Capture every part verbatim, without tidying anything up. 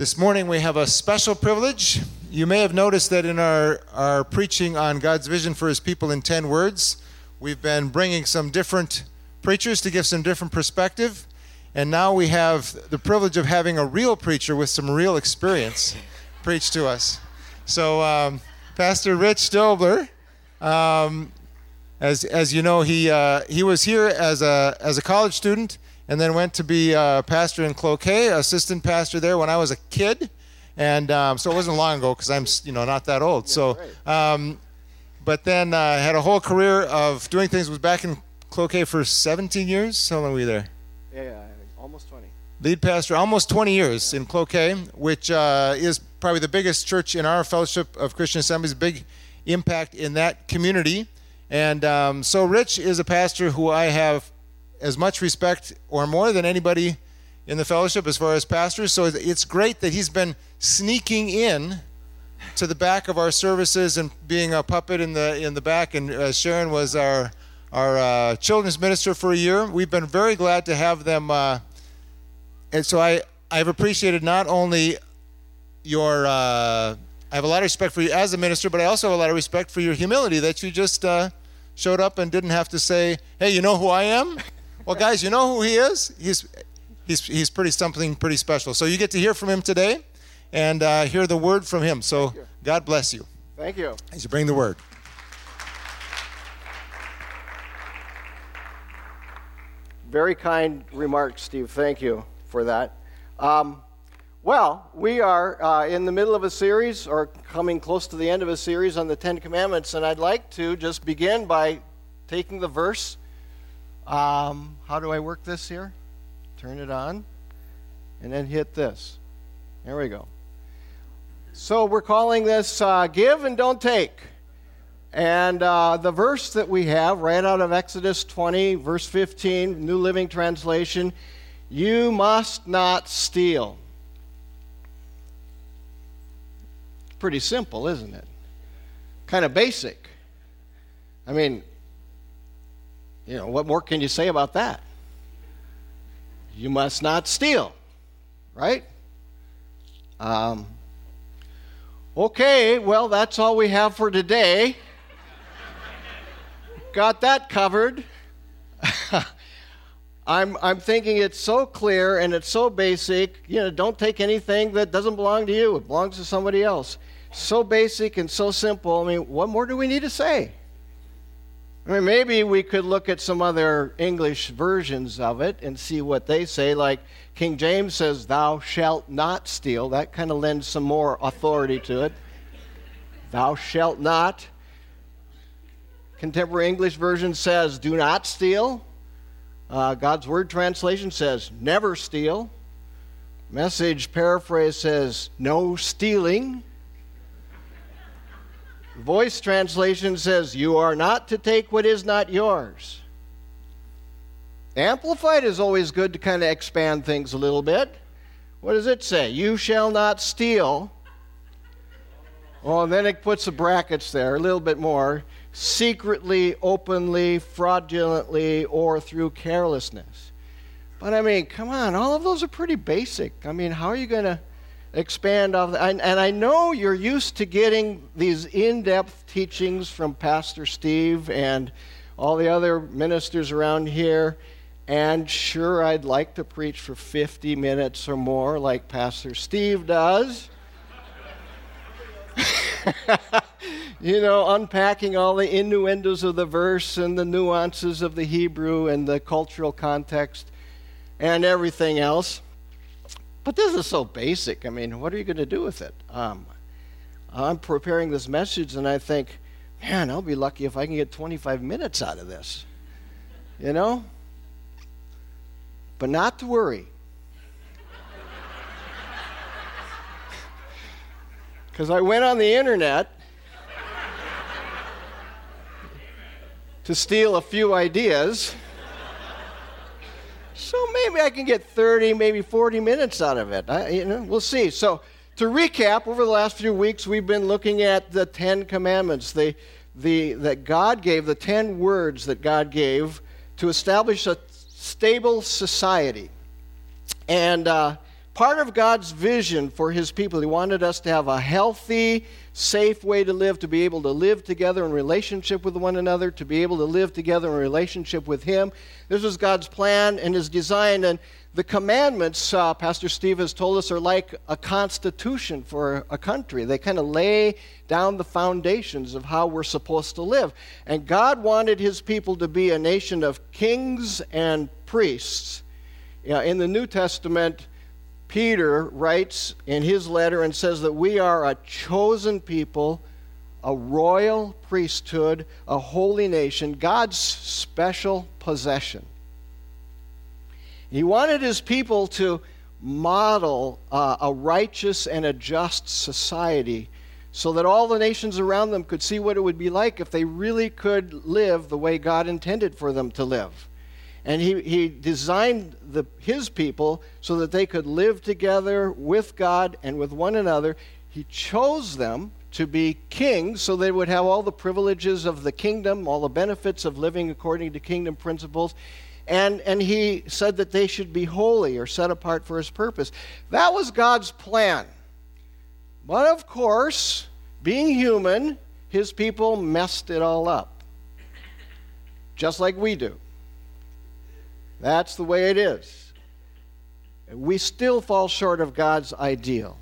This morning we have a special privilege. You may have noticed that in our, our preaching on God's vision for his people in ten words, we've been bringing some different preachers to give some different perspective. And now we have the privilege of having a real preacher with some real experience preach to us. So um, Pastor Rich Dobler, um, as as you know, he uh, he was here as a as a college student, and then went to be a pastor in Cloquet, assistant pastor there when I was a kid. And um, so it wasn't long ago because I'm you know not that old. Yeah, so, right. um, but then I uh, had a whole career of doing things. Was back in Cloquet for seventeen years. How long were you there? Yeah, yeah almost twenty. Lead pastor, almost twenty years yeah. in Cloquet, which uh, is probably the biggest church in our Fellowship of Christian Assemblies, big impact in that community. And um, so Rich is a pastor who I have as much respect or more than anybody in the fellowship as far as pastors. So it's great that he's been sneaking in to the back of our services and being a puppet in the in the back. And uh, Sharon was our our uh, children's minister for a year. We've been very glad to have them. Uh, and so I, I've appreciated not only your, uh, I have a lot of respect for you as a minister, but I also have a lot of respect for your humility that you just uh, showed up and didn't have to say, hey, you know who I am? Well, guys, you know who he is? He's he's he's pretty something pretty special. So you get to hear from him today and uh, hear the word from him. So God bless you. Thank you. As you bring the word. Very kind remarks, Steve. Thank you for that. Um, well, we are uh, in the middle of a series or coming close to the end of a series on the Ten Commandments. And I'd like to just begin by taking the verse. Um, how do I work this here? Turn it on and then hit this. There we go. So we're calling this uh, Give and Don't Take. And uh, the verse that we have right out of Exodus twenty, verse fifteen, New Living Translation, you must not steal. Pretty simple, isn't it? Kind of basic. I mean, you know, what more can you say about that? You must not steal, right? Um, okay, well, that's all we have for today. Got that covered. I'm I'm thinking it's so clear and it's so basic. You know, don't take anything that doesn't belong to you. It belongs to somebody else. So basic and so simple. I mean, what more do we need to say? I mean, maybe we could look at some other English versions of it and see what they say. Like King James says, thou shalt not steal. That kind of lends some more authority to it. Thou shalt not. Contemporary English Version says, do not steal. Uh, God's Word Translation says, never steal. Message paraphrase says, no stealing. Voice Translation says, you are not to take what is not yours. Amplified is always good to kind of expand things a little bit. What does it say? You shall not steal. Oh, and then it puts the brackets there, a little bit more. Secretly, openly, fraudulently, or through carelessness. But I mean, come on, all of those are pretty basic. I mean, how are you going to expand off that? And, and I know you're used to getting these in-depth teachings from Pastor Steve and all the other ministers around here. And sure, I'd like to preach for fifty minutes or more like Pastor Steve does. You know, unpacking all the innuendos of the verse and the nuances of the Hebrew and the cultural context and everything else. But this is so basic. I mean, what are you going to do with it? Um, I'm preparing this message, and I think, man, I'll be lucky if I can get twenty-five minutes out of this. You know? But not to worry. Because I went on the internet to steal a few ideas. So maybe I can get thirty, maybe forty minutes out of it. I, you know, we'll see. So to recap, over the last few weeks, we've been looking at the Ten Commandments, the, the that God gave, the ten words that God gave to establish a stable society. And uh, part of God's vision for his people. He wanted us to have a healthy, safe way to live, to be able to live together in relationship with one another, to be able to live together in relationship with him. This was God's plan and his design. And the commandments, uh, Pastor Steve has told us, are like a constitution for a country. They kind of lay down the foundations of how we're supposed to live. And God wanted his people to be a nation of kings and priests. You know, in the New Testament, Peter writes in his letter and says that we are a chosen people, a royal priesthood, a holy nation, God's special possession. He wanted his people to model uh, a righteous and a just society so that all the nations around them could see what it would be like if they really could live the way God intended for them to live. And he, he designed the, his people so that they could live together with God and with one another. He chose them to be kings so they would have all the privileges of the kingdom, all the benefits of living according to kingdom principles. And, and he said that they should be holy or set apart for his purpose. That was God's plan. But of course, being human, his people messed it all up, just like we do. That's the way it is. We still fall short of God's ideal,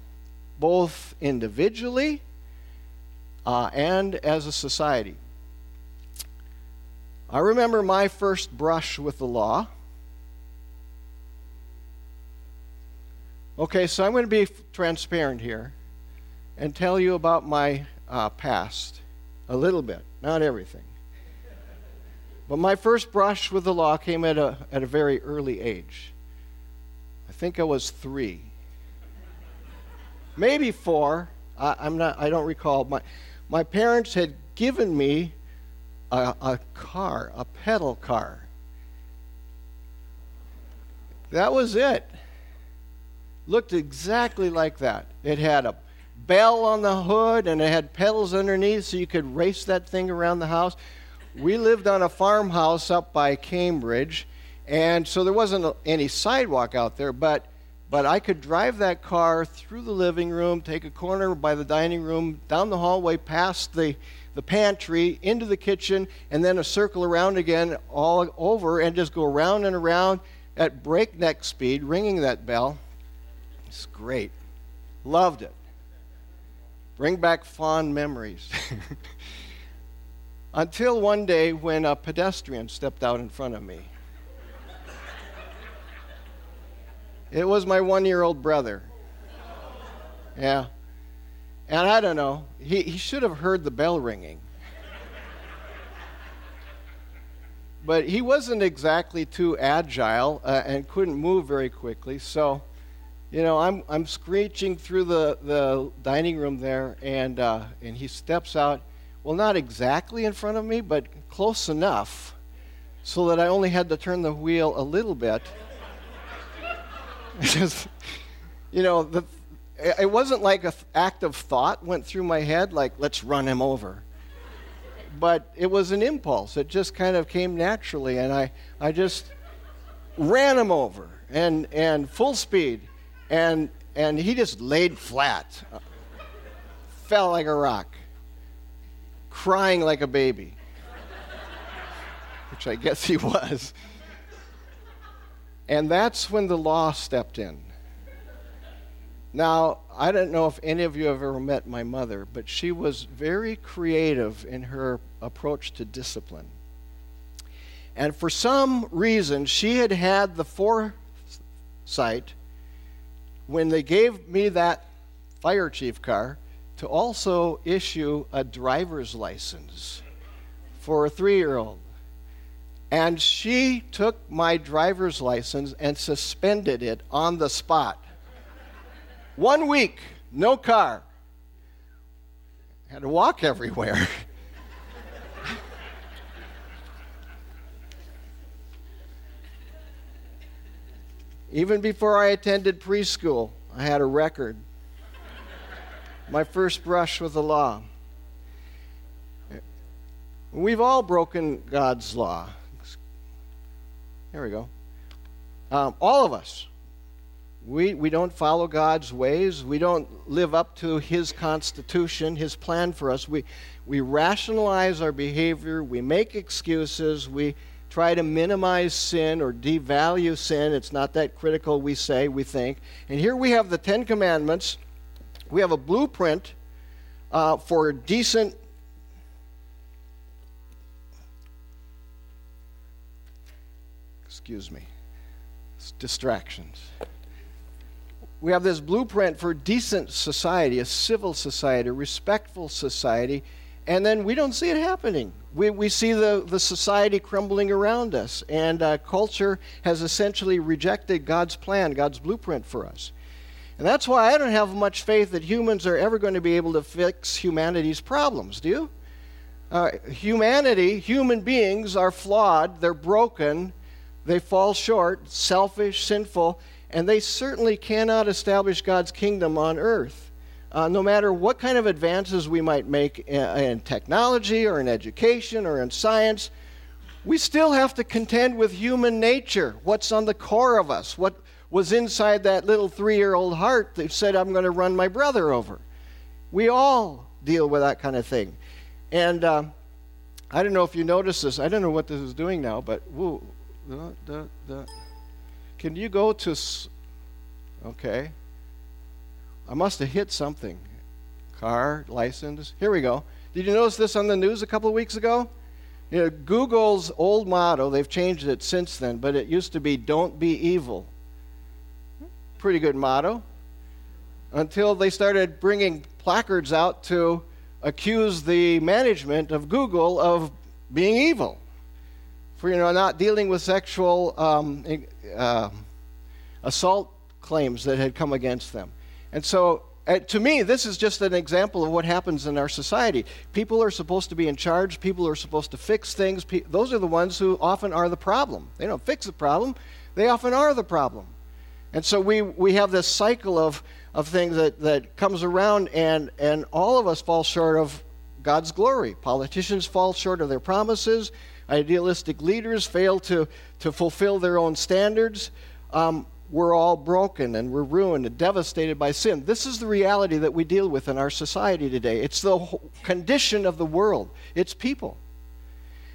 both individually uh, and as a society. I remember my first brush with the law. Okay, so I'm going to be transparent here and tell you about my uh, past a little bit, not everything. But my first brush with the law came at a at a very early age. I think I was three, maybe four. I, I'm not. I don't recall. My my parents had given me a, a car, a pedal car. That was it. Looked exactly like that. It had a bell on the hood and it had pedals underneath, so you could race that thing around the house. We lived on a farmhouse up by Cambridge, and so there wasn't any sidewalk out there, but but I could drive that car through the living room, take a corner by the dining room, down the hallway, past the, the pantry, into the kitchen, and then a circle around again, all over, and just go around and around at breakneck speed, ringing that bell. It's great. Loved it. Bring back fond memories. Until one day when a pedestrian stepped out in front of me. It was my one-year-old brother. Yeah. And I don't know, he, he should have heard the bell ringing. But he wasn't exactly too agile uh, and couldn't move very quickly, so, you know, I'm I'm screeching through the, the dining room there, and uh, and he steps out. Well, not exactly in front of me, but close enough so that I only had to turn the wheel a little bit. Just, you know, the, it wasn't like an act of thought went through my head, like, let's run him over. But it was an impulse. It just kind of came naturally, and I, I just ran him over and, and full speed, and, and he just laid flat, fell like a rock. Crying like a baby, which I guess he was. And that's when the law stepped in. Now, I don't know if any of you have ever met my mother, but she was very creative in her approach to discipline. And for some reason, she had had the foresight when they gave me that fire chief car to also issue a driver's license for a three-year-old. And she took my driver's license and suspended it on the spot. One week, no car. Had to walk everywhere. Even before I attended preschool, I had a record. My first brush with the law. We've all broken God's law. Here we go. Um, all of us. We, we don't follow God's ways. We don't live up to His constitution, His plan for us. We, we rationalize our behavior. We make excuses. We try to minimize sin or devalue sin. It's not that critical, we say, we think. And here we have the Ten Commandments. We have a blueprint uh, for decent excuse me, it's distractions. We have this blueprint for decent society, a civil society, a respectful society, and then we don't see it happening. We we see the, the society crumbling around us, and uh, culture has essentially rejected God's plan, God's blueprint for us. And that's why I don't have much faith that humans are ever going to be able to fix humanity's problems, do you? Uh, humanity, human beings are flawed, they're broken, they fall short, selfish, sinful, and they certainly cannot establish God's kingdom on earth. Uh, no matter what kind of advances we might make in, in technology or in education or in science, we still have to contend with human nature, what's on the core of us, what was inside that little three-year-old heart that said, I'm going to run my brother over. We all deal with that kind of thing. And uh, I don't know if you notice this. I don't know what this is doing now, but... Woo, da, da, da. Can you go to, okay, I must have hit something. Car, license, here we go. Did you notice this on the news a couple of weeks ago? You know, Google's old motto, they've changed it since then, but it used to be, don't be evil. Pretty good motto. Until they started bringing placards out to accuse the management of Google of being evil. For, you know, not dealing with sexual um, uh, assault claims that had come against them. And so, uh, to me, this is just an example of what happens in our society. People are supposed to be in charge. People are supposed to fix things. Pe- those are the ones who often are the problem. They don't fix the problem. They often are the problem. And so we, we have this cycle of, of things that, that comes around, and, and all of us fall short of God's glory. Politicians fall short of their promises. Idealistic leaders fail to, to fulfill their own standards. Um, we're all broken and we're ruined and devastated by sin. This is the reality that we deal with in our society today. It's the condition of the world. It's people.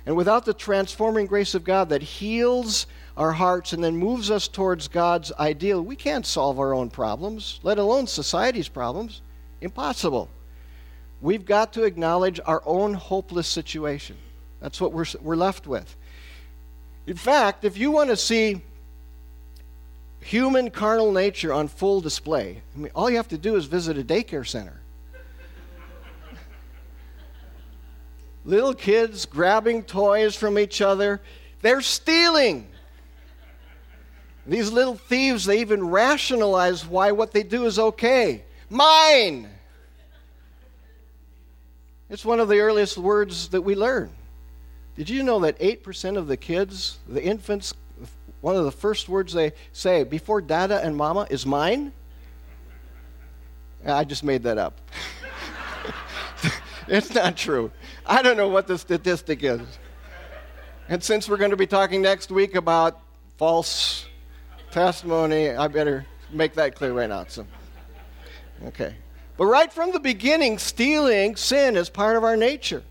And without the transforming grace of God that heals our hearts and then moves us towards God's ideal, we can't solve our own problems, let alone society's problems. Impossible. We've got to acknowledge our own hopeless situation. That's what we're we're left with. In fact, if you want to see human carnal nature on full display, I mean, all you have to do is visit a daycare center. Little kids grabbing toys from each other. They're stealing. These little thieves, they even rationalize why what they do is okay. Mine. It's one of the earliest words that we learn. Did you know that eight percent of the kids, the infants, one of the first words they say before Dada and Mama is mine? I just made that up. It's not true. I don't know what the statistic is. And since we're going to be talking next week about false testimony, I better make that clear right now. So, okay. But right from the beginning, stealing, sin is part of our nature.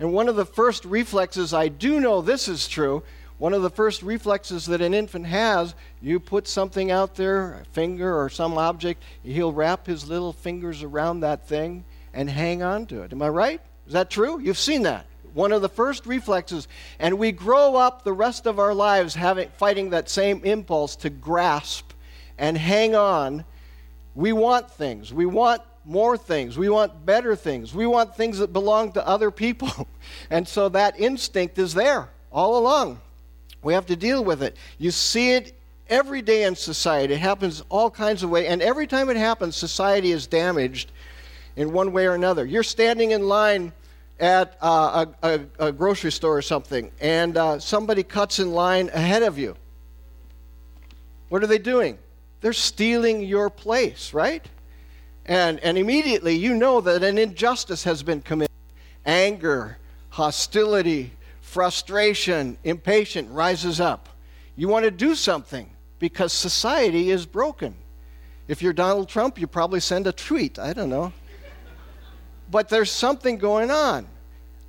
And one of the first reflexes, I do know this is true, one of the first reflexes that an infant has, you put something out there, a finger or some object, he'll wrap his little fingers around that thing and hang on to it. Am I right? Is that true? You've seen that. One of the first reflexes. And we grow up the rest of our lives having fighting that same impulse to grasp and hang on. We want things. We want more things. We want better things. We want things that belong to other people. And so that instinct is there all along. We have to deal with it. You see it every day in society. It happens all kinds of ways. And every time it happens, society is damaged in one way or another. You're standing in line at uh, a, a, a grocery store or something, and uh, somebody cuts in line ahead of you. What are they doing? They're stealing your place, right? And and immediately you know that an injustice has been committed. Anger, hostility, frustration, impatience rises up. You want to do something because society is broken. If you're Donald Trump, you probably send a tweet. I don't know. But there's something going on.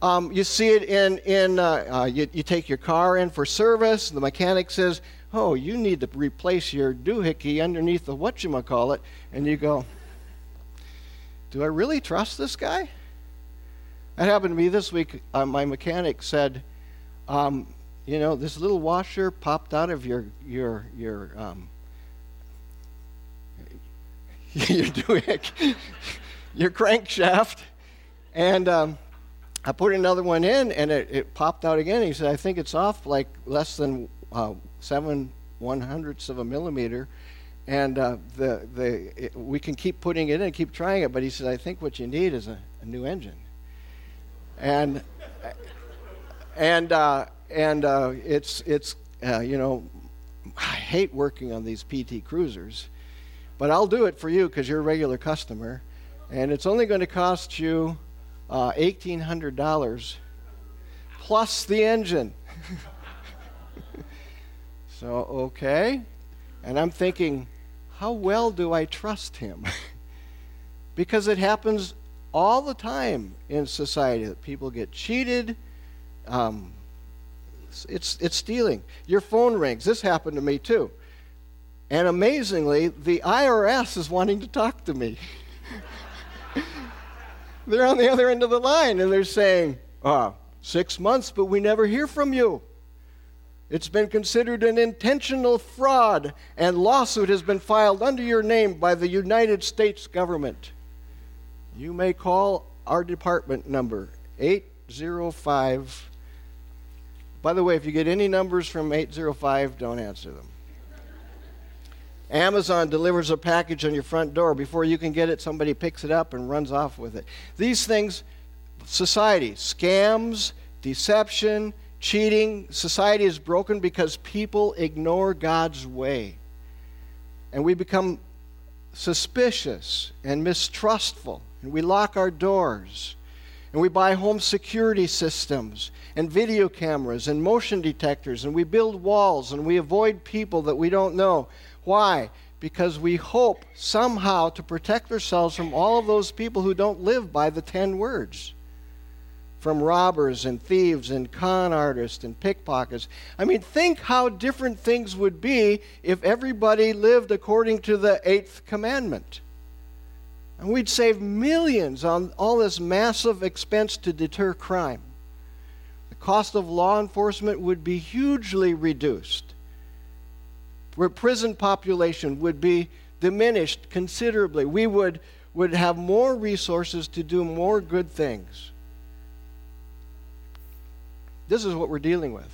Um, you see it in, in uh, uh, you, you take your car in for service. The mechanic says, oh, you need to replace your doohickey underneath the whatchamacallit. And you go, do I really trust this guy? That happened to me this week. Uh, my mechanic said, um, you know, this little washer popped out of your, your, your, um, your doohickey, your crankshaft. And um, I put another one in, and it, it popped out again. He said, I think it's off like less than uh, seven one-hundredths of a millimeter. And uh, the the it, we can keep putting it in, keep trying it. But he said, I think what you need is a, a new engine. And and uh, and uh, it's it's uh, you know, I hate working on these P T Cruisers, but I'll do it for you because you're a regular customer, and it's only going to cost you uh, eighteen hundred dollars plus the engine. So okay, and I'm thinking, how well do I trust him? Because it happens all the time in society that people get cheated. Um, it's it's stealing. Your phone rings. This happened to me too. And amazingly, the I R S is wanting to talk to me. They're on the other end of the line, and they're saying, oh, six months, but we never hear from you. It's been considered an intentional fraud, and lawsuit has been filed under your name by the United States government. You may call our department number, eight zero five. By the way, if you get any numbers from eight zero five, don't answer them. Amazon delivers a package on your front door. Before you can get it, somebody picks it up and runs off with it. These things, society, scams, deception, cheating, society is broken because people ignore God's way. And we become suspicious and mistrustful, and we lock our doors, and we buy home security systems and video cameras and motion detectors, and we build walls, and we avoid people that we don't know. Why? Because we hope somehow to protect ourselves from all of those people who don't live by the ten words, from robbers and thieves and con artists and pickpockets. I mean, think how different things would be if everybody lived according to the Eighth Commandment. And we'd save millions on all this massive expense to deter crime. The cost of law enforcement would be hugely reduced. Where prison population would be diminished considerably. We would, would have more resources to do more good things. This is what we're dealing with.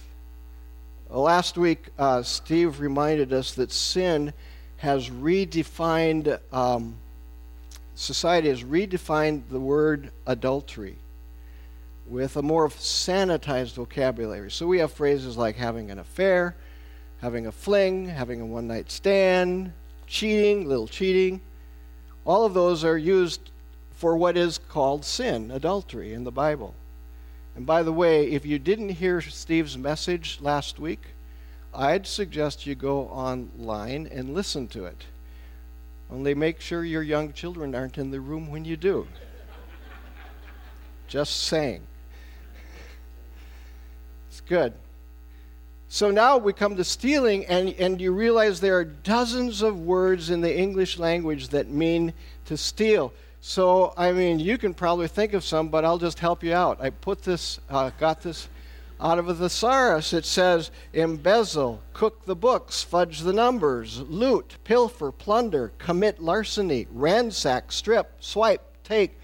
Last week, uh, Steve reminded us that sin has redefined, um, society has redefined the word adultery with a more sanitized vocabulary. So we have phrases like having an affair, having a fling, having a one-night stand, cheating, little cheating. All of those are used for what is called sin, adultery, in the Bible. And by the way, if you didn't hear Steve's message last week, I'd suggest you go online and listen to it. Only make sure your young children aren't in the room when you do. Just saying. It's good. So now we come to stealing, and, and you realize there are dozens of words in the English language that mean to steal. So, I mean, you can probably think of some, but I'll just help you out. I put this, uh, got this out of a thesaurus. It says, embezzle, cook the books, fudge the numbers, loot, pilfer, plunder, commit larceny, ransack, strip, swipe, take,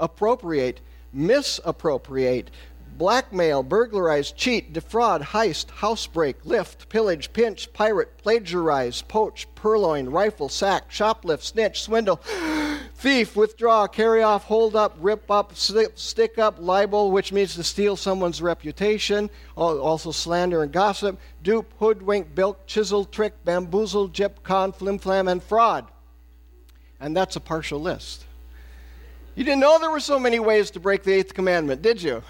appropriate, misappropriate, blackmail, burglarize, cheat, defraud, heist, housebreak, lift, pillage, pinch, pirate, plagiarize, poach, purloin, rifle, sack, shoplift, snitch, swindle, thief, withdraw, carry off, hold up, rip up, stick up, libel, which means to steal someone's reputation, also slander and gossip, dupe, hoodwink, bilk, chisel, trick, bamboozle, gyp, con, flimflam, and fraud. And that's a partial list. You didn't know there were so many ways to break the Eighth Commandment, did you?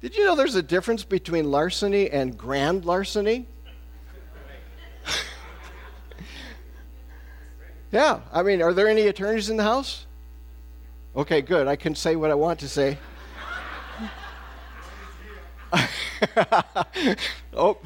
Did you know there's a difference between larceny and grand larceny? Yeah, I mean, are there any attorneys in the house? Okay, good. I can say what I want to say. Oh.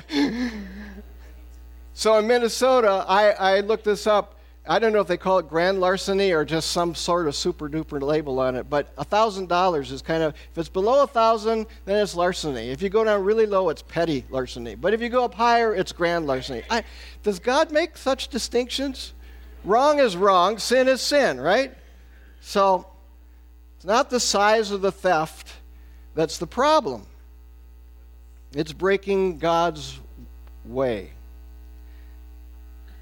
So in Minnesota, I, I looked this up. I don't know if they call it grand larceny or just some sort of super duper label on it, but one thousand dollars is kind of, if it's below one thousand dollars, then it's larceny. If you go down really low, it's petty larceny. But if you go up higher, it's grand larceny. I, does God make such distinctions? Wrong is wrong, sin is sin, right? So it's not the size of the theft that's the problem. It's breaking God's way.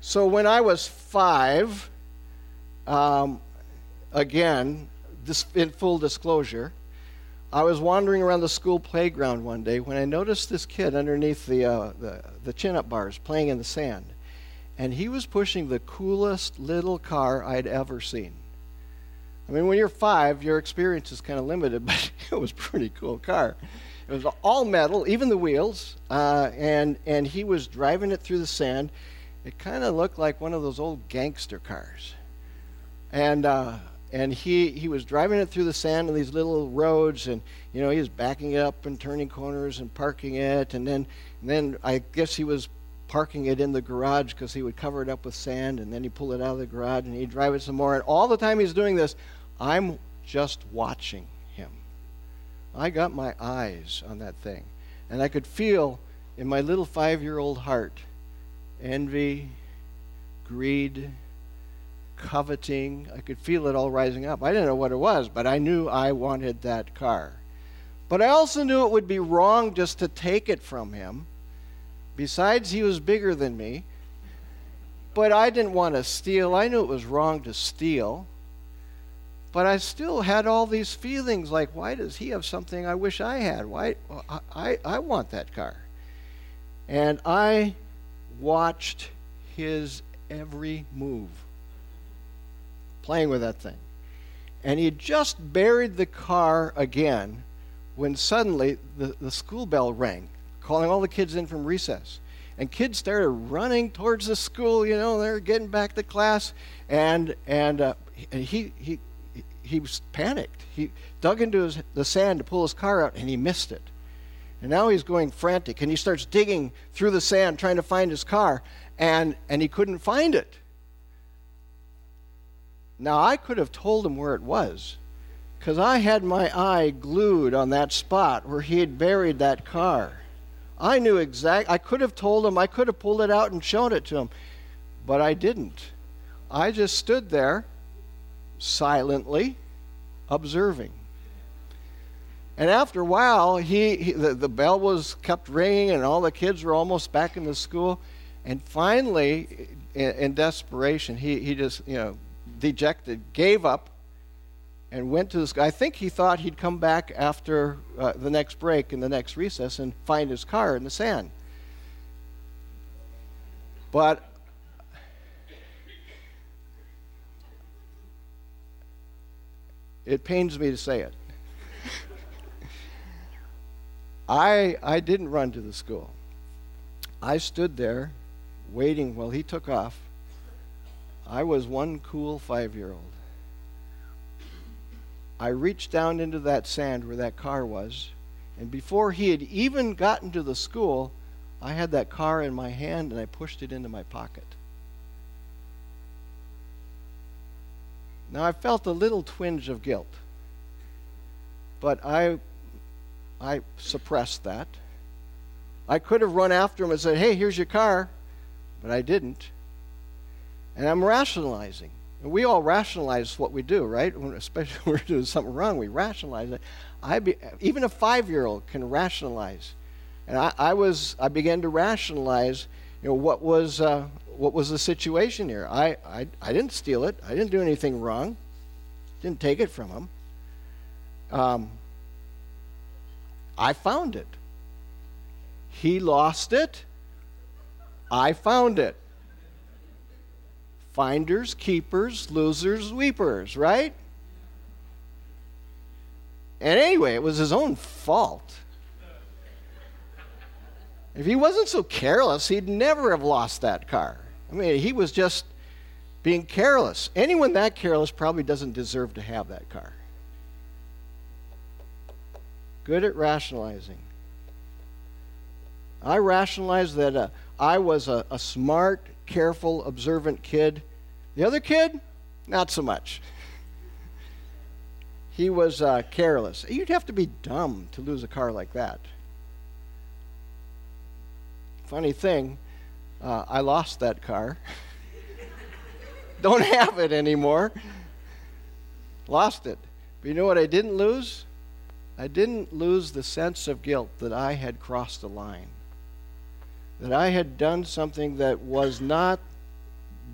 So when I was five, um, again, this, in full disclosure, I was wandering around the school playground one day when I noticed this kid underneath the, uh, the, the chin-up bars playing in the sand. And he was pushing the coolest little car I'd ever seen. I mean, when you're five, your experience is kind of limited, but it was a pretty cool car. It was all metal, even the wheels, uh, and, and he was driving it through the sand. It kind of looked like one of those old gangster cars. And uh, and he, he was driving it through the sand on these little roads, and, you know, he was backing it up and turning corners and parking it. And then, and then I guess he was parking it in the garage because he would cover it up with sand, and then he'd pull it out of the garage, and he'd drive it some more. And all the time he's doing this, I'm just watching him. I got my eyes on that thing. And I could feel in my little five-year-old heart envy, greed, coveting. I could feel it all rising up. I didn't know what it was, but I knew I wanted that car. But I also knew it would be wrong just to take it from him. Besides, he was bigger than me. But I didn't want to steal. I knew it was wrong to steal. But I still had all these feelings like, why does he have something I wish I had? Why? I, I, I want that car. And I watched his every move, playing with that thing. And he just buried the car again when suddenly the, the school bell rang, calling all the kids in from recess. And kids started running towards the school, you know, they're getting back to class. And and uh, he he he was panicked. He dug into his, the sand to pull his car out, and he missed it. And now he's going frantic, and he starts digging through the sand trying to find his car, and, and he couldn't find it. Now, I could have told him where it was, because I had my eye glued on that spot where he had buried that car. I knew exact. I could have told him. I could have pulled it out and shown it to him, but I didn't. I just stood there silently observing. And after a while, he, he the, the bell was kept ringing, and all the kids were almost back in the school. And finally, in, in desperation, he, he just, you know, dejected, gave up, and went to the school. I think he thought he'd come back after uh, the next break and the next recess and find his car in the sand. But it pains me to say it. I I didn't run to the school. I stood there waiting while he took off. I was one cool five-year-old. I reached down into that sand where that car was, and before he had even gotten to the school, I had that car in my hand and I pushed it into my pocket. Now I felt a little twinge of guilt, but I I suppressed that. I could have run after him and said, hey, here's your car, but I didn't. And I'm rationalizing. And we all rationalize what we do, right? When, especially when we're doing something wrong, we rationalize it. I be, even a five-year-old can rationalize. And I, I was, I began to rationalize, you know, what was, uh, what was the situation here? I, I, I didn't steal it. I didn't do anything wrong. Didn't take it from him. Um. I found it. He lost it. I found it. Finders, keepers, losers, weepers, right? And anyway, it was his own fault. If he wasn't so careless, he'd never have lost that car. I mean, he was just Being careless. Anyone that careless probably doesn't deserve to have that car. Good at rationalizing. I rationalized that uh, I was a, a smart, careful, observant kid. The other kid, not so much. He was uh, careless. You'd have to be dumb to lose a car like that. Funny thing, uh, I lost that car. Don't have it anymore. Lost it. But you know what I didn't lose? I didn't lose the sense of guilt that I had crossed the line. That I had done something that was not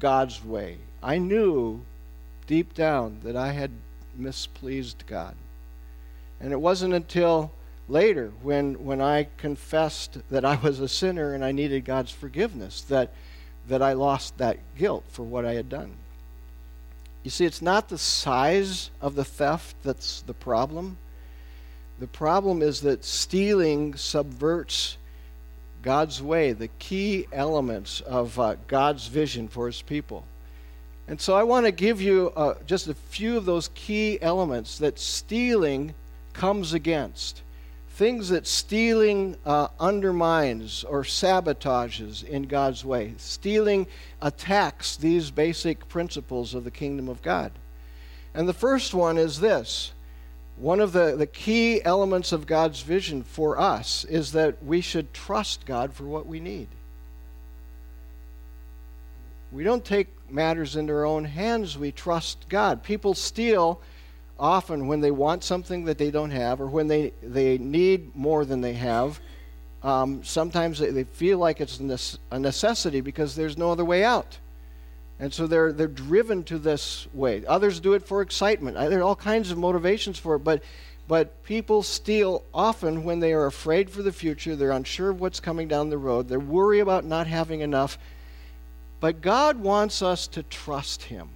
God's way. I knew deep down that I had mispleased God. And it wasn't until later when when I confessed that I was a sinner and I needed God's forgiveness that that I lost that guilt for what I had done. You see, it's not the size of the theft that's the problem. The problem is that stealing subverts God's way, the key elements of uh, God's vision for his people. And so I want to give you uh, just a few of those key elements that stealing comes against, things that stealing uh, undermines or sabotages in God's way. Stealing attacks these basic principles of the kingdom of God. And the first one is this. One of the, the key elements of God's vision for us is that we should trust God for what we need. We don't take matters into our own hands. We trust God. People steal often when they want something that they don't have or when they, they need more than they have. Um, sometimes they, they feel like it's a necessity because there's no other way out. And so they're they're driven to this way. Others do it for excitement. There are all kinds of motivations for it, but but people steal often when they are afraid for the future. They're unsure of what's coming down the road. They worry about not having enough. But God wants us to trust him.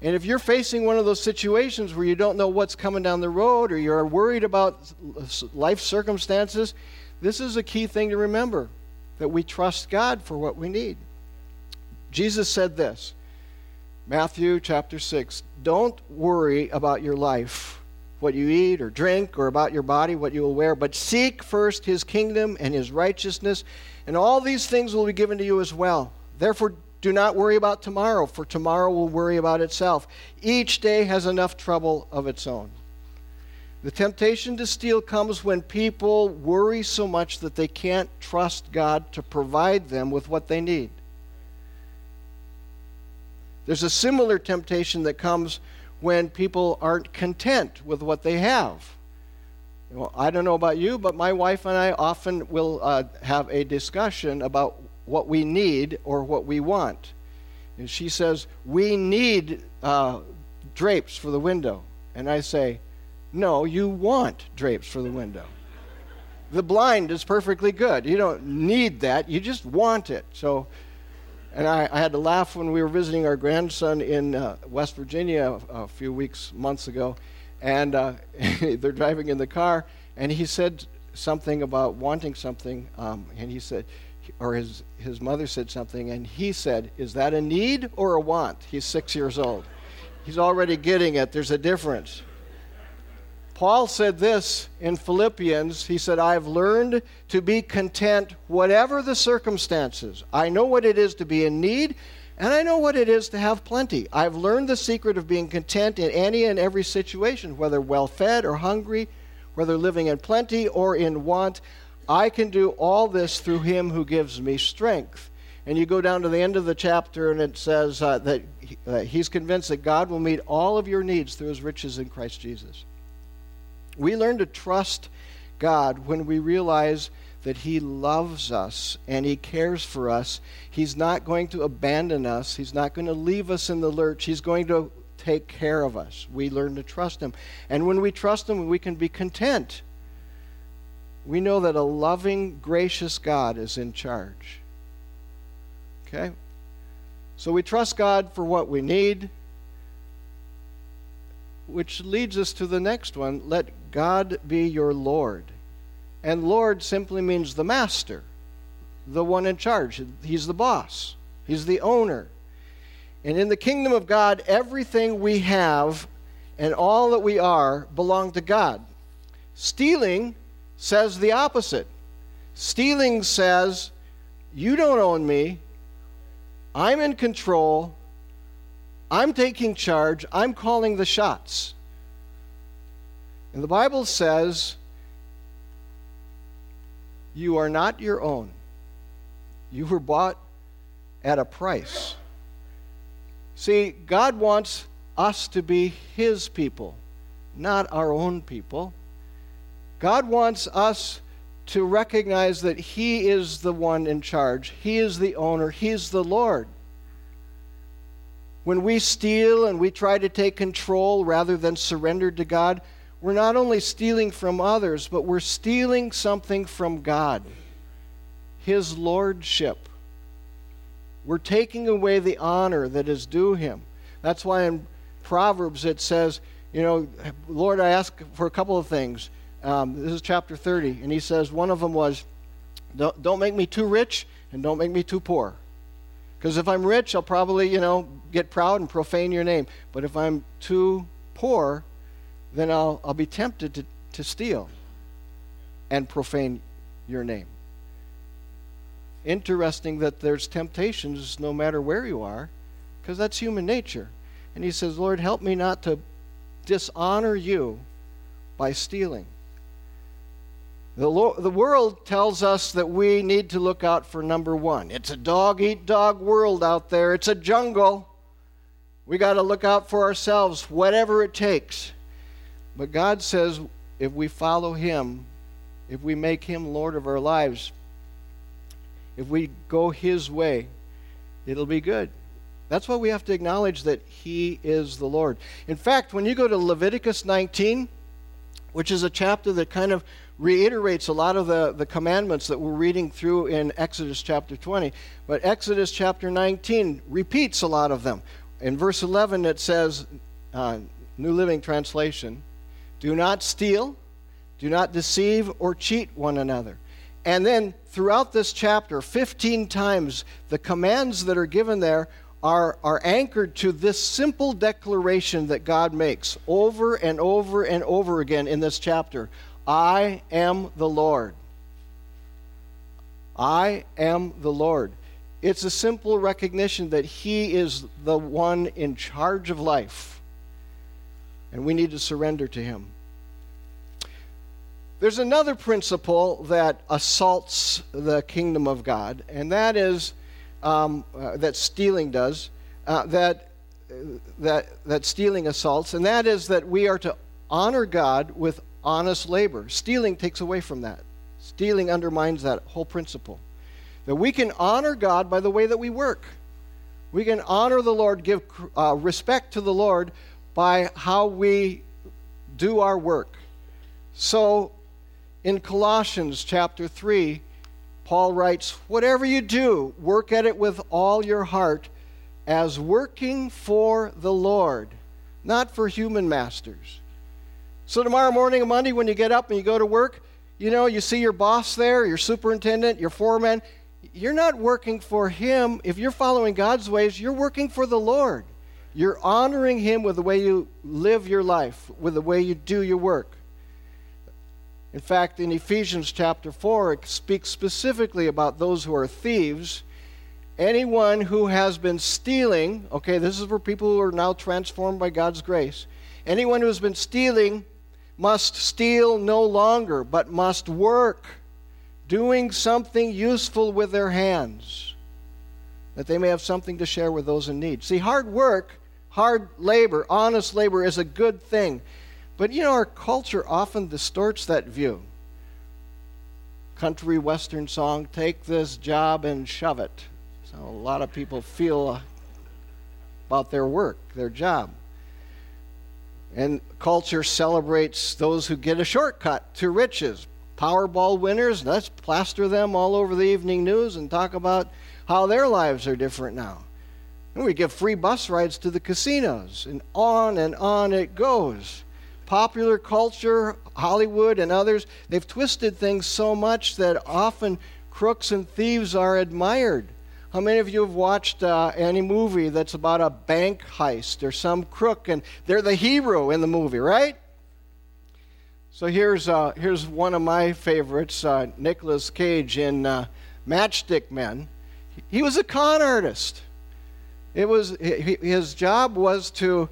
And if you're facing one of those situations where you don't know what's coming down the road or you're worried about life circumstances, this is a key thing to remember, that we trust God for what we need. Jesus said this, Matthew chapter six, don't worry about your life, what you eat or drink, or about your body, what you will wear, but seek first his kingdom and his righteousness, and all these things will be given to you as well. Therefore, do not worry about tomorrow, for tomorrow will worry about itself. Each day has enough trouble of its own. The temptation to steal comes when people worry so much that they can't trust God to provide them with what they need. There's a similar temptation that comes when people aren't content with what they have. Well, I don't know about you, but my wife and I often will uh, have a discussion about what we need or what we want. And she says, we need uh, drapes for the window. And I say, no, you want drapes for the window. The blind is perfectly good. You don't need that. You just want it. So. And I, I had to laugh when we were visiting our grandson in uh, West Virginia a, a few weeks, months ago. And uh, they're driving in the car, and he said something about wanting something. Um, and he said, or his, his mother said something, and he said, is that a need or a want? He's six years old. He's already getting it. There's a difference. Paul said this in Philippians. He said, I've learned to be content whatever the circumstances. I know what it is to be in need, and I know what it is to have plenty. I've learned the secret of being content in any and every situation, whether well-fed or hungry, whether living in plenty or in want. I can do all this through him who gives me strength. And you go down to the end of the chapter, and it says uh, that he, uh, he's convinced that God will meet all of your needs through his riches in Christ Jesus. We learn to trust God when we realize that he loves us and he cares for us. He's not going to abandon us. He's not going to leave us in the lurch. He's going to take care of us. We learn to trust him. And when we trust him, we can be content. We know that a loving, gracious God is in charge. Okay? So we trust God for what we need, which leads us to the next one. Let God be your Lord. And Lord simply means the master, the one in charge. He's the boss. He's the owner. And in the kingdom of God, everything we have and all that we are belong to God. Stealing says the opposite. Stealing says, you don't own me. I'm in control. I'm taking charge. I'm calling the shots. And the Bible says, you are not your own. You were bought at a price. See, God wants us to be His people, not our own people. God wants us to recognize that He is the one in charge. He is the owner. He is the Lord. When we steal and we try to take control rather than surrender to God, we're not only stealing from others, but we're stealing something from God, His lordship. We're taking away the honor that is due Him. That's why in Proverbs it says, you know, Lord, I ask for a couple of things. Um, this is chapter thirty, and he says one of them was, don't, don't make me too rich and don't make me too poor. Because if I'm rich, I'll probably, you know, get proud and profane your name. But if I'm too poor, then I'll I'll be tempted to, to steal and profane your name. Interesting that there's temptations no matter where you are, because that's human nature. And he says, Lord, help me not to dishonor you by stealing. The, lo- the world tells us that we need to look out for number one. It's a dog-eat-dog world out there. It's a jungle. We got to look out for ourselves, whatever it takes. But God says if we follow Him, if we make Him Lord of our lives, if we go His way, it'll be good. That's why we have to acknowledge that He is the Lord. In fact, when you go to Leviticus nineteen, which is a chapter that kind of reiterates a lot of the, the commandments that we're reading through in Exodus chapter twenty, but Exodus chapter nineteen repeats a lot of them. In verse eleven it says, uh, New Living Translation, do not steal, do not deceive or cheat one another. And then throughout this chapter, fifteen times, the commands that are given there are, are anchored to this simple declaration that God makes over and over and over again in this chapter. I am the Lord. I am the Lord. It's a simple recognition that He is the one in charge of life, and we need to surrender to Him. There's another principle that assaults the kingdom of God, and that is um, uh, that stealing does, uh, that uh, that that stealing assaults, and that is that we are to honor God with honest labor. Stealing takes away from that. Stealing undermines that whole principle. That we can honor God by the way that we work. We can honor the Lord, give uh, respect to the Lord by how we do our work. So, in Colossians chapter three, Paul writes, whatever you do, work at it with all your heart as working for the Lord, not for human masters. So tomorrow morning, Monday, when you get up and you go to work, you know, you see your boss there, your superintendent, your foreman. You're not working for him. If you're following God's ways, you're working for the Lord. You're honoring Him with the way you live your life, with the way you do your work. In fact, in Ephesians chapter four, it speaks specifically about those who are thieves. Anyone who has been stealing, okay, this is for people who are now transformed by God's grace. Anyone who has been stealing must steal no longer, but must work, doing something useful with their hands, that they may have something to share with those in need. See, hard work, hard labor, honest labor is a good thing. But, you know, our culture often distorts that view. Country Western song, take this job and shove it. So a lot of people feel about their work, their job. And culture celebrates those who get a shortcut to riches. Powerball winners, let's plaster them all over the evening news and talk about how their lives are different now. And we give free bus rides to the casinos, and on and on it goes. Popular culture, Hollywood and others, they've twisted things so much that often crooks and thieves are admired. How many of you have watched uh, any movie that's about a bank heist or some crook, and they're the hero in the movie, right? So here's uh, here's one of my favorites, uh, Nicolas Cage in uh, Matchstick Men. He was a con artist. It was his job was to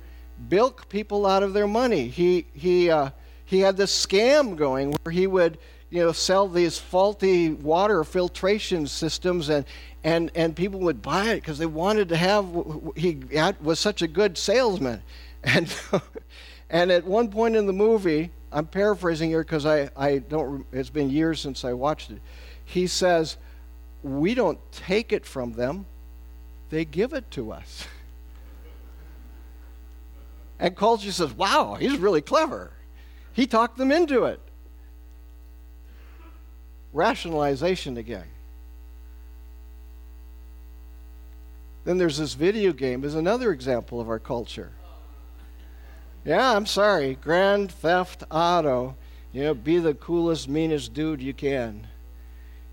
bilk people out of their money. He he uh, he had this scam going where he would, you know, sell these faulty water filtration systems, and and and people would buy it because they wanted to have. He was such a good salesman, and and at one point in the movie, I'm paraphrasing here because I I don't. It's been years since I watched it. He says, "We don't take it from them. They give it to us." And Colby says, "Wow, he's really clever. He talked them into it." Rationalization again. Then there's this video game is another example of our culture. Yeah, I'm sorry. Grand Theft Auto. You know, be the coolest, meanest dude you can.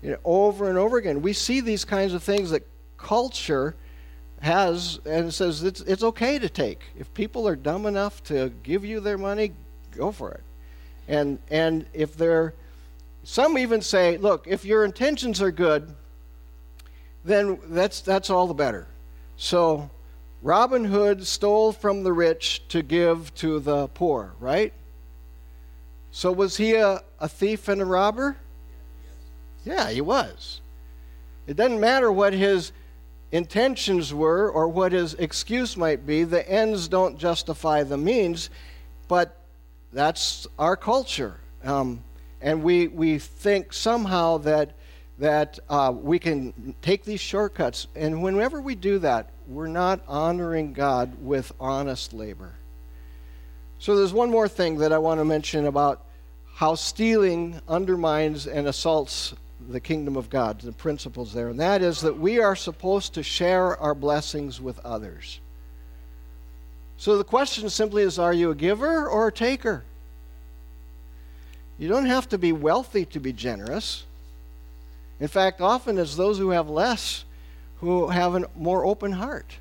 You know, over and over again. We see these kinds of things that culture has, and it says it's it's okay to take. If people are dumb enough to give you their money, go for it. And and if they're, some even say, look, if your intentions are good, then that's that's all the better. So Robin Hood stole from the rich to give to the poor, right? So was he a, a thief and a robber? Yeah, he was. It doesn't matter what his intentions were or what his excuse might be. The ends don't justify the means, but that's our culture. Um, and we we think somehow that that uh, we can take these shortcuts. And whenever we do that, we're not honoring God with honest labor. So there's one more thing that I want to mention about how stealing undermines and assaults the kingdom of God, the principles there, and that is that we are supposed to share our blessings with others. So the question simply is, are you a giver or a taker? You don't have to be wealthy to be generous. In fact, often it's those who have less who have a more open heart.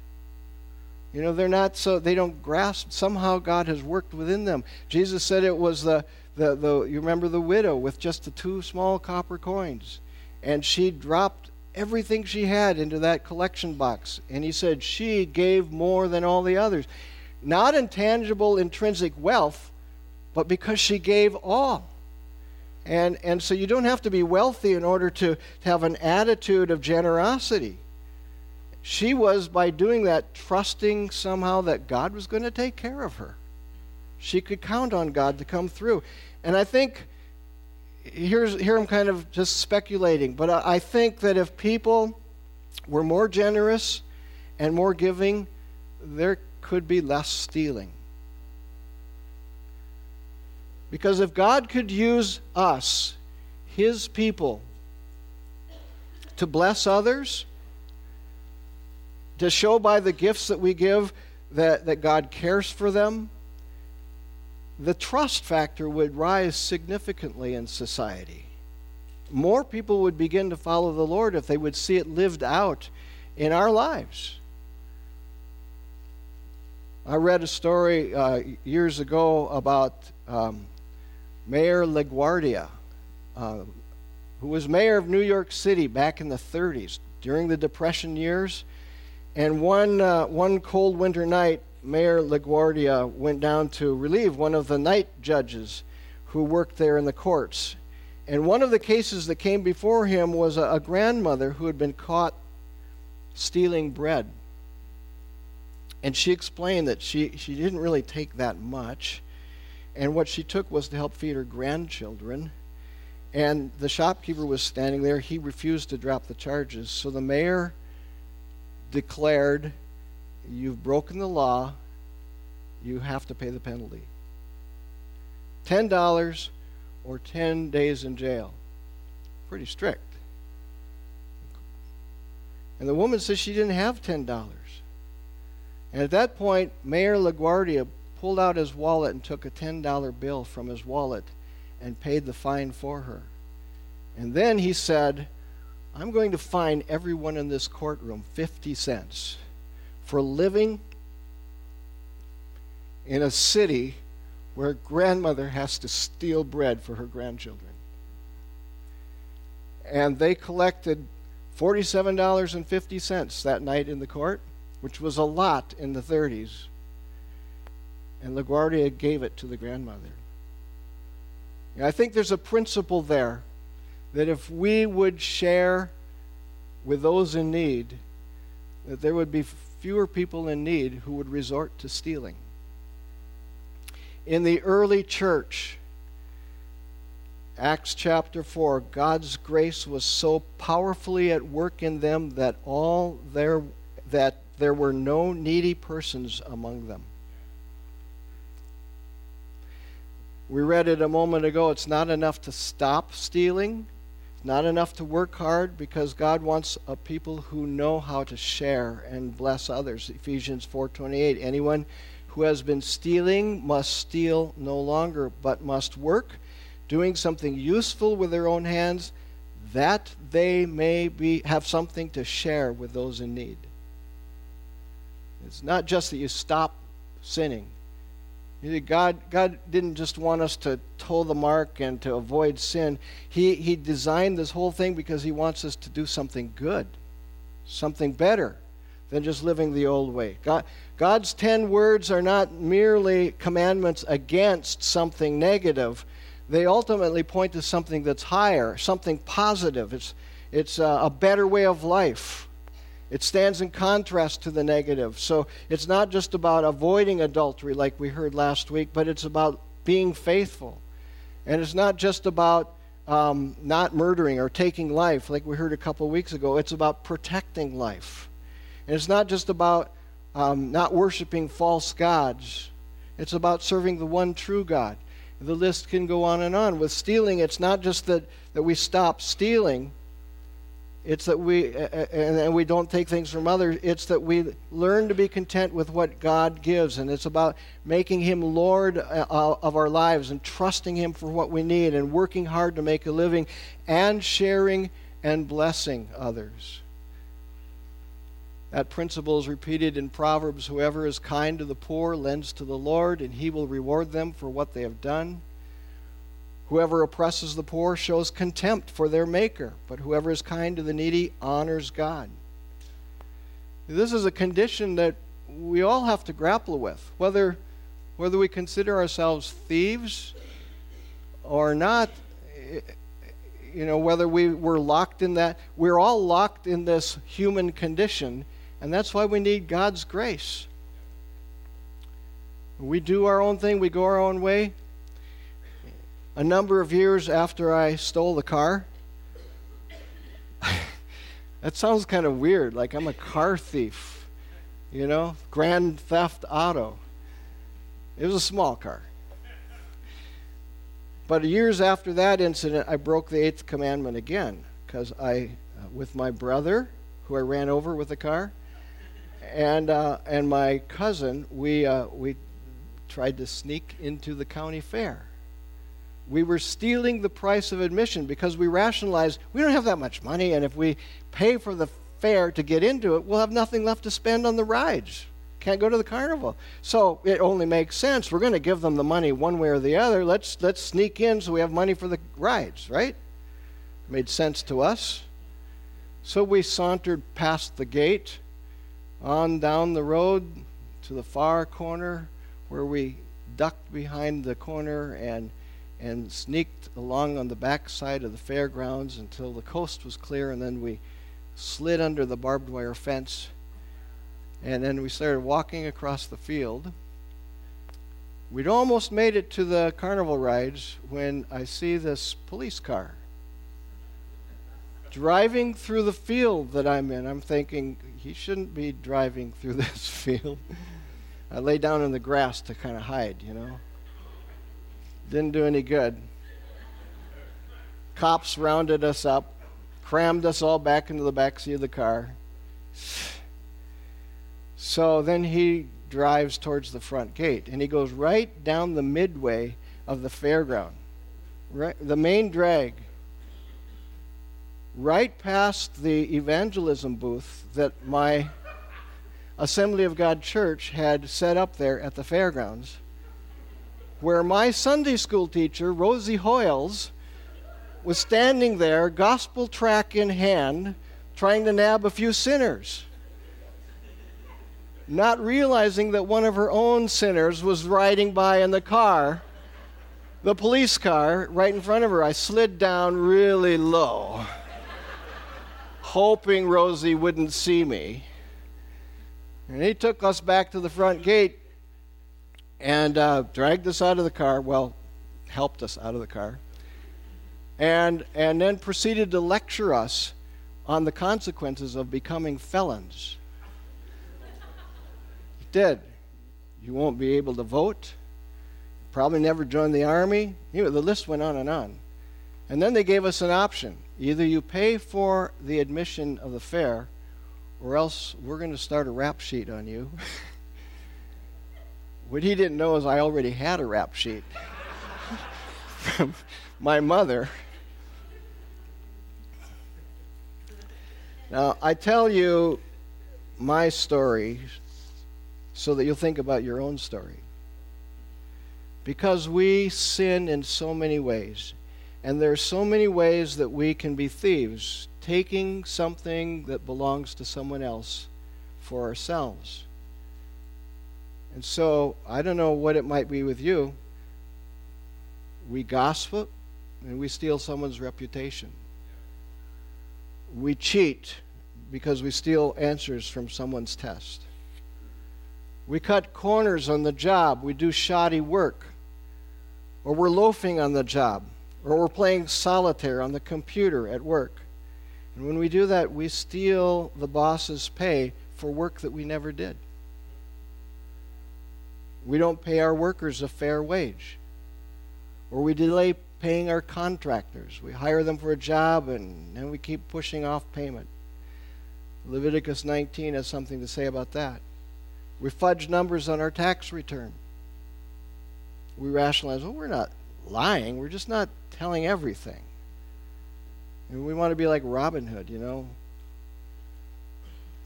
You know, they're not so, they don't grasp, somehow God has worked within them. Jesus said it was the The, the, you remember the widow with just the two small copper coins, and she dropped everything she had into that collection box, and he said she gave more than all the others, not in tangible intrinsic wealth, but because she gave all. And and so you don't have to be wealthy in order to, to have an attitude of generosity. She was, by doing that, trusting somehow that God was going to take care of her. She could count on God to come through. And I think, here's, here I'm kind of just speculating, but I, I think that if people were more generous and more giving, there could be less stealing. Because if God could use us, His people, to bless others, to show by the gifts that we give that, that God cares for them, the trust factor would rise significantly in society. More people would begin to follow the Lord if they would see it lived out in our lives. I read a story uh, years ago about um, Mayor LaGuardia, uh, who was mayor of New York City back in the thirties, during the Depression years. And one uh, one cold winter night, Mayor LaGuardia went down to relieve one of the night judges who worked there in the courts. And one of the cases that came before him was a, a grandmother who had been caught stealing bread. And she explained that she, she didn't really take that much. And what she took was to help feed her grandchildren. And the shopkeeper was standing there. He refused to drop the charges. So the mayor declared, "You've broken the law. You have to pay the penalty. ten dollars or ten days in jail." Pretty strict. And the woman says she didn't have ten dollars. And at that point, Mayor LaGuardia pulled out his wallet and took a ten dollar bill from his wallet and paid the fine for her. And then he said, I'm going to fine everyone in this courtroom fifty cents for living in a city where grandmother has to steal bread for her grandchildren. And they collected forty-seven dollars and fifty cents that night in the court, which was a lot in the thirties. And LaGuardia gave it to the grandmother. And I think there's a principle there that if we would share with those in need, that there would be fewer people in need who would resort to stealing. In the early church, Acts chapter four, God's grace was so powerfully at work in them that all there that there were no needy persons among them. We read it a moment ago. It's not enough to stop stealing. It's not enough to work hard, because God wants a people who know how to share and bless others. Ephesians four twenty-eight, anyone who has been stealing must steal no longer, but must work, doing something useful with their own hands, that they may be have something to share with those in need. It's not just that you stop sinning. God, God didn't just want us to toe the mark and to avoid sin. He, he designed this whole thing because he wants us to do something good, something better than just living the old way. God, God's ten words are not merely commandments against something negative. They ultimately point to something that's higher, something positive. It's, it's a, a better way of life. It stands in contrast to the negative. So it's not just about avoiding adultery like we heard last week, but it's about being faithful. And it's not just about um, not murdering or taking life like we heard a couple weeks ago. It's about protecting life. And it's not just about um, not worshiping false gods. It's about serving the one true God. The list can go on and on. With stealing, it's not just that, that we stop stealing. It's that we, and we don't take things from others, it's that we learn to be content with what God gives. And it's about making him Lord of our lives and trusting him for what we need and working hard to make a living and sharing and blessing others. That principle is repeated in Proverbs. Whoever is kind to the poor lends to the Lord, and he will reward them for what they have done. Whoever oppresses the poor shows contempt for their maker, but whoever is kind to the needy honors God. This is a condition that we all have to grapple with. Whether, whether we consider ourselves thieves or not, you know, whether we were locked in that, we're all locked in this human condition, and that's why we need God's grace. We do our own thing, we go our own way. A number of years after I stole the car. That sounds kind of weird, like I'm a car thief, you know? Grand Theft Auto. It was a small car. But years after that incident, I broke the Eighth Commandment again, because I, uh, with my brother, who I ran over with the car, and uh, and my cousin, we uh, we tried to sneak into the county fair. We were stealing the price of admission because we rationalized we don't have that much money, and if we pay for the fare to get into it, we'll have nothing left to spend on the rides. Can't go to the carnival. So it only makes sense. We're going to give them the money one way or the other. Let's let's sneak in so we have money for the rides, right? Made sense to us. So we sauntered past the gate, on down the road to the far corner where we ducked behind the corner and and sneaked along on the back side of the fairgrounds until the coast was clear, and then we slid under the barbed wire fence, and then we started walking across the field. We'd almost made it to the carnival rides when I see this police car driving through the field that I'm in. I'm thinking, he shouldn't be driving through this field. I lay down in the grass to kind of hide, you know. Didn't do any good. Cops rounded us up, crammed us all back into the backseat of the car. So then he drives towards the front gate, and he goes right down the midway of the fairground, right, the main drag, right past the evangelism booth that my Assembly of God church had set up there at the fairgrounds, where my Sunday school teacher, Rosie Hoyles, was standing there, gospel track in hand, trying to nab a few sinners, not realizing that one of her own sinners was riding by in the car, the police car, right in front of her. I slid down really low, hoping Rosie wouldn't see me. And he took us back to the front gate and uh, dragged us out of the car, well, helped us out of the car, and and then proceeded to lecture us on the consequences of becoming felons. He did. You won't be able to vote. Probably never join the army. The list went on and on. And then they gave us an option. Either you pay for the admission of the fair, or else we're going to start a rap sheet on you. What he didn't know is I already had a rap sheet from my mother. Now, I tell you my story so that you'll think about your own story, because we sin in so many ways, and there are so many ways that we can be thieves, taking something that belongs to someone else for ourselves. And so, I don't know what it might be with you. We gossip, and we steal someone's reputation. We cheat because we steal answers from someone's test. We cut corners on the job. We do shoddy work. Or we're loafing on the job. Or we're playing solitaire on the computer at work. And when we do that, we steal the boss's pay for work that we never did. We don't pay our workers a fair wage. Or we delay paying our contractors. We hire them for a job, and then we keep pushing off payment. Leviticus nineteen has something to say about that. We fudge numbers on our tax return. We rationalize, well, we're not lying. We're just not telling everything. And we want to be like Robin Hood, you know.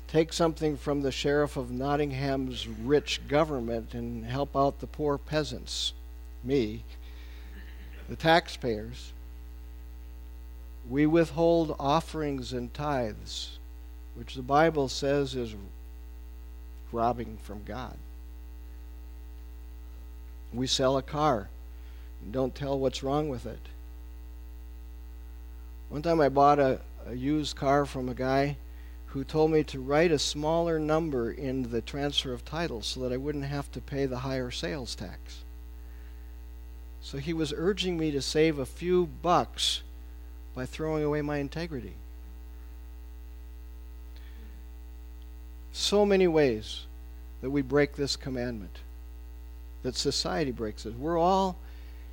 Take something from the sheriff of Nottingham's rich government and help out the poor peasants, me, the taxpayers. We withhold offerings and tithes, which the Bible says is robbing from God. We sell a car and don't tell what's wrong with it. One time I bought a, a used car from a guy who told me to write a smaller number in the transfer of title so that I wouldn't have to pay the higher sales tax. So he was urging me to save a few bucks by throwing away my integrity. So many ways that we break this commandment, that society breaks it. We're all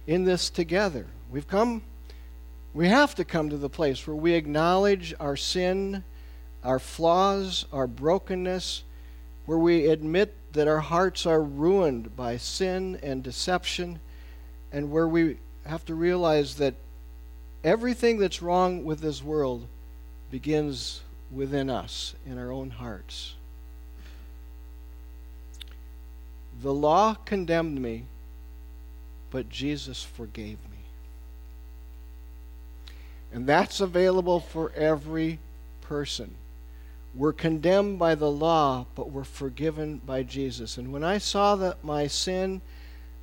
in this together. We've come, we have to come to the place where we acknowledge our sin, our flaws, our brokenness, where we admit that our hearts are ruined by sin and deception, and where we have to realize that everything that's wrong with this world begins within us, in our own hearts. The law condemned me, but Jesus forgave me. And that's available for every person. We're condemned by the law, but we're forgiven by Jesus. And when I saw that my sin,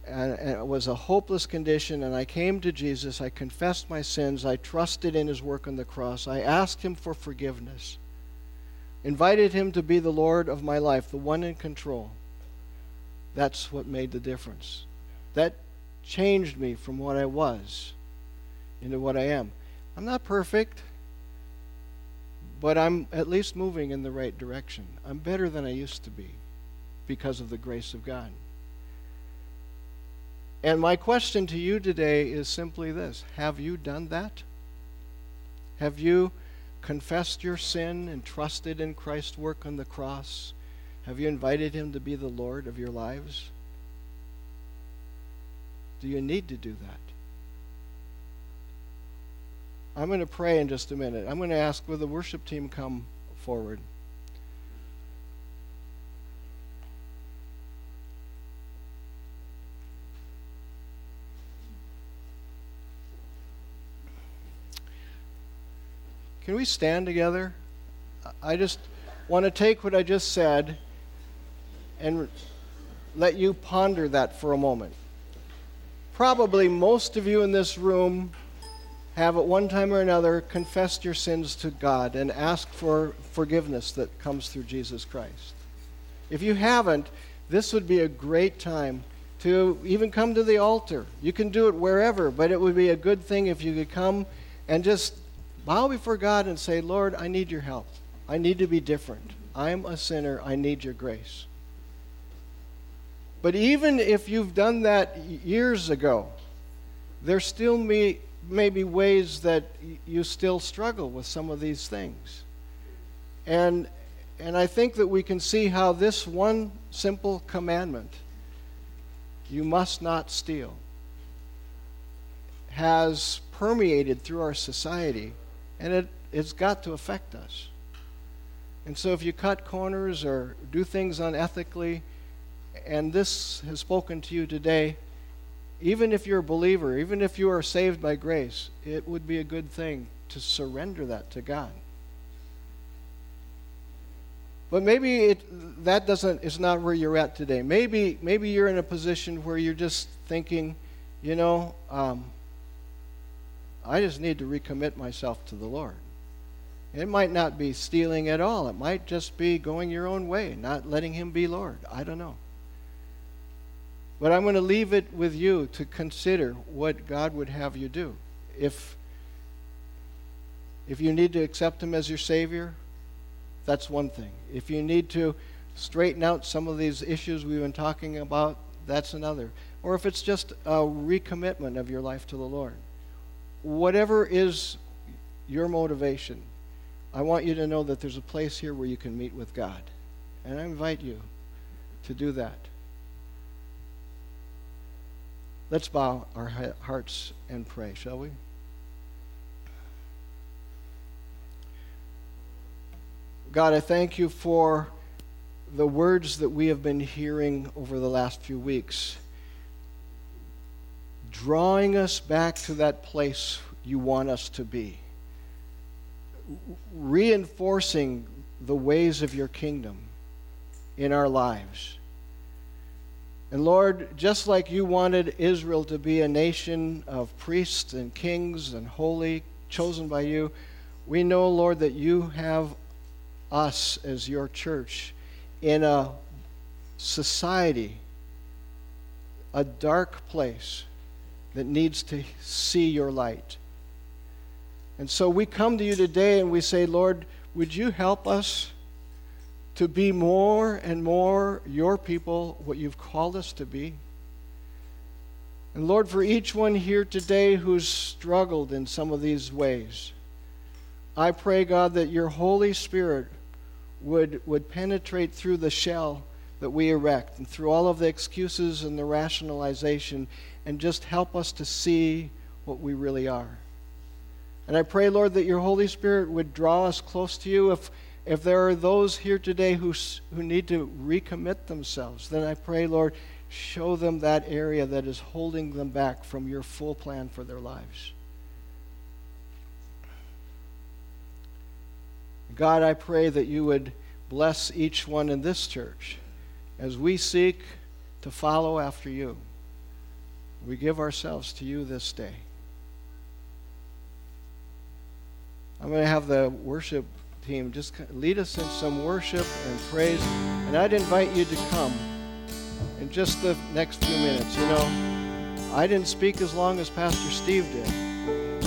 and it was a hopeless condition, and I came to Jesus, I confessed my sins, I trusted in his work on the cross, I asked him for forgiveness, invited him to be the Lord of my life, the one in control. That's what made the difference. That changed me from what I was into what I am. I'm not perfect, but I'm at least moving in the right direction. I'm better than I used to be because of the grace of God. And my question to you today is simply this. Have you done that? Have you confessed your sin and trusted in Christ's work on the cross? Have you invited him to be the Lord of your lives? Do you need to do that? I'm going to pray in just a minute. I'm going to ask, will the worship team come forward? Can we stand together? I just want to take what I just said and let you ponder that for a moment. Probably most of you in this room have at one time or another confessed your sins to God and asked for forgiveness that comes through Jesus Christ. If you haven't, this would be a great time to even come to the altar. You can do it wherever, but it would be a good thing if you could come and just bow before God and say, Lord, I need your help. I need to be different. I'm a sinner. I need your grace. But even if you've done that years ago, there still may, may be ways that you still struggle with some of these things. And, and I think that we can see how this one simple commandment, you must not steal, has permeated through our society, and it, it's got to affect us. And so if you cut corners or do things unethically, and this has spoken to you today, even if you're a believer, even if you are saved by grace, it would be a good thing to surrender that to God. But maybe it, that doesn't is not where you're at today. Maybe maybe you're in a position where you're just thinking, you know, um, I just need to recommit myself to the Lord. It might not be stealing at all. It might just be going your own way, not letting him be Lord. I don't know. But I'm going to leave it with you to consider what God would have you do. If, if you need to accept him as your Savior, that's one thing. If you need to straighten out some of these issues we've been talking about, that's another. Or if it's just a recommitment of your life to the Lord. Whatever is your motivation, I want you to know that there's a place here where you can meet with God. And I invite you to do that. Let's bow our hearts and pray, shall we? God, I thank you for the words that we have been hearing over the last few weeks, drawing us back to that place you want us to be, reinforcing the ways of your kingdom in our lives. And Lord, just like you wanted Israel to be a nation of priests and kings and holy, chosen by you, we know, Lord, that you have us as your church in a society, a dark place that needs to see your light. And so we come to you today and we say, Lord, would you help us to be more and more your people, what you've called us to be? And Lord, for each one here today who's struggled in some of these ways, I pray, God, that your Holy Spirit would, would penetrate through the shell that we erect and through all of the excuses and the rationalization, and just help us to see what we really are. And I pray, Lord, that your Holy Spirit would draw us close to you. If if there are those here today who who need to recommit themselves, then I pray, Lord, show them that area that is holding them back from your full plan for their lives. God, I pray that you would bless each one in this church as we seek to follow after you. We give ourselves to you this day. I'm going to have the worship team just lead us in some worship and praise. And I'd invite you to come in just the next few minutes. You know, I didn't speak as long as Pastor Steve did.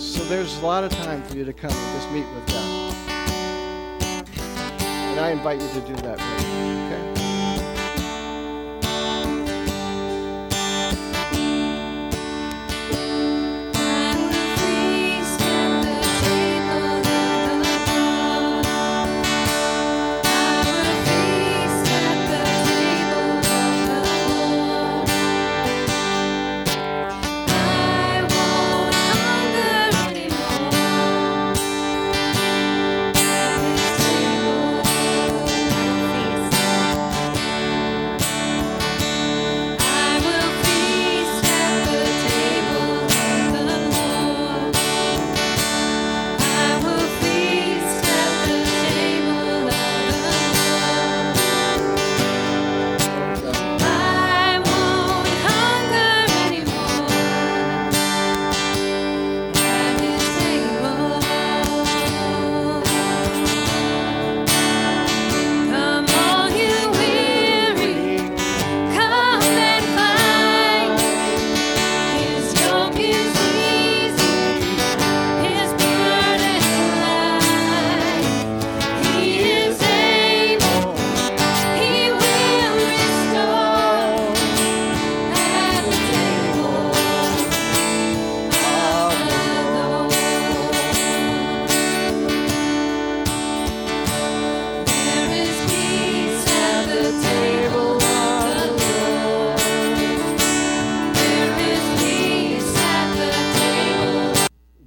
So there's a lot of time for you to come and just meet with God. And I invite you to do that, okay? Anymore.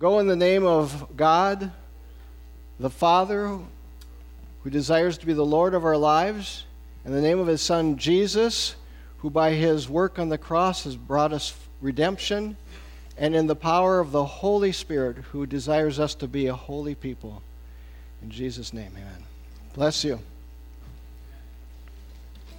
Go in the name of God, the Father, who desires to be the Lord of our lives, in the name of his Son, Jesus, who by his work on the cross has brought us redemption, and in the power of the Holy Spirit, who desires us to be a holy people. In Jesus' name, amen. Bless you.